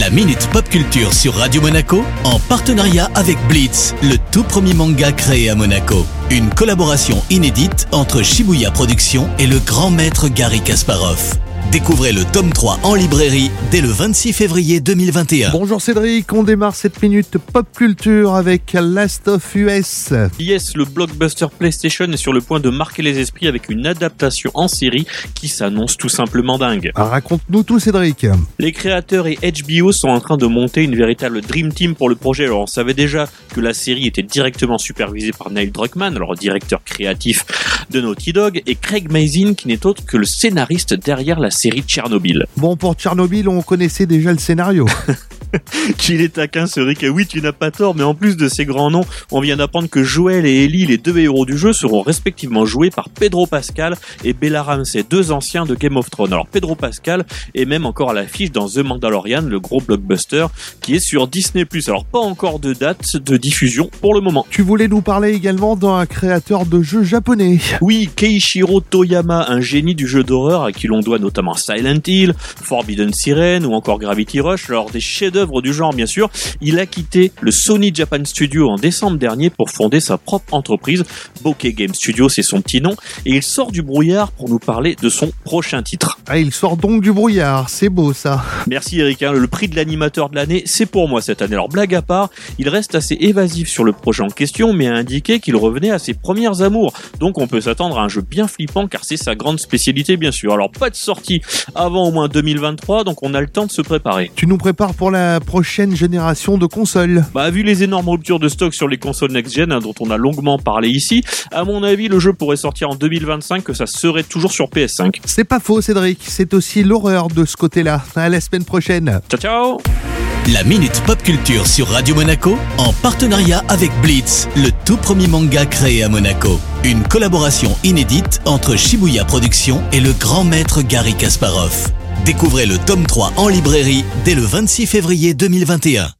La Minute Pop Culture sur Radio Monaco, en partenariat avec Blitz, le tout premier manga créé à Monaco. Une collaboration inédite entre Shibuya Productions et le grand maître Garry Kasparov. Découvrez le tome 3 en librairie dès le 26 février 2021. Bonjour Cédric, on démarre cette minute pop culture avec Last of Us. Yes, le blockbuster PlayStation est sur le point de marquer les esprits avec une adaptation en série qui s'annonce tout simplement dingue. Raconte-nous tout Cédric. Les créateurs et HBO sont en train de monter une véritable Dream Team pour le projet. Alors on savait déjà que la série était directement supervisée par Neil Druckmann, alors directeur créatif de Naughty Dog, et Craig Mazin qui n'est autre que le scénariste derrière la série Tchernobyl. Bon, pour Tchernobyl, on connaissait déjà le scénario. Qu'il est taquin ce Rick, oui tu n'as pas tort, mais en plus de ces grands noms, on vient d'apprendre que Joel et Ellie, les deux héros du jeu, seront respectivement joués par Pedro Pascal et Bella Ramsey, deux anciens de Game of Thrones. Alors Pedro Pascal est même encore à l'affiche dans The Mandalorian, le gros blockbuster qui est sur Disney+. Alors pas encore de date de diffusion pour le moment. Tu voulais nous parler également d'un créateur de jeux japonais. Oui, Keiichiro Toyama, un génie du jeu d'horreur à qui l'on doit notamment Silent Hill, Forbidden Siren ou encore Gravity Rush, alors des chefs-d'œuvre du genre bien sûr. Il a quitté le Sony Japan Studio en décembre dernier pour fonder sa propre entreprise, Bokeh Game Studio, c'est son petit nom, et il sort du brouillard pour nous parler de son prochain titre. Ah, il sort donc du brouillard, c'est beau ça. Merci Eric, le prix de l'animateur de l'année, c'est pour moi cette année. Alors blague à part, il reste assez évasif sur le projet en question, mais a indiqué qu'il revenait à ses premières amours, donc on peut s'attendre à un jeu bien flippant car c'est sa grande spécialité bien sûr. Alors pas de sortie avant au moins 2023, donc on a le temps de se préparer. Tu nous prépares pour la prochaine génération de consoles. Vu les énormes ruptures de stock sur les consoles next-gen dont on a longuement parlé ici, à mon avis le jeu pourrait sortir en 2025, que ça serait toujours sur PS5. C'est pas faux Cédric, c'est aussi l'horreur de ce côté-là. À la semaine prochaine. Ciao ciao. La Minute Pop Culture sur Radio Monaco, en partenariat avec Blitz, le tout premier manga créé à Monaco. Une collaboration inédite entre Shibuya Productions et le grand maître Garry Kasparov. Découvrez le tome 3 en librairie dès le 26 février 2021.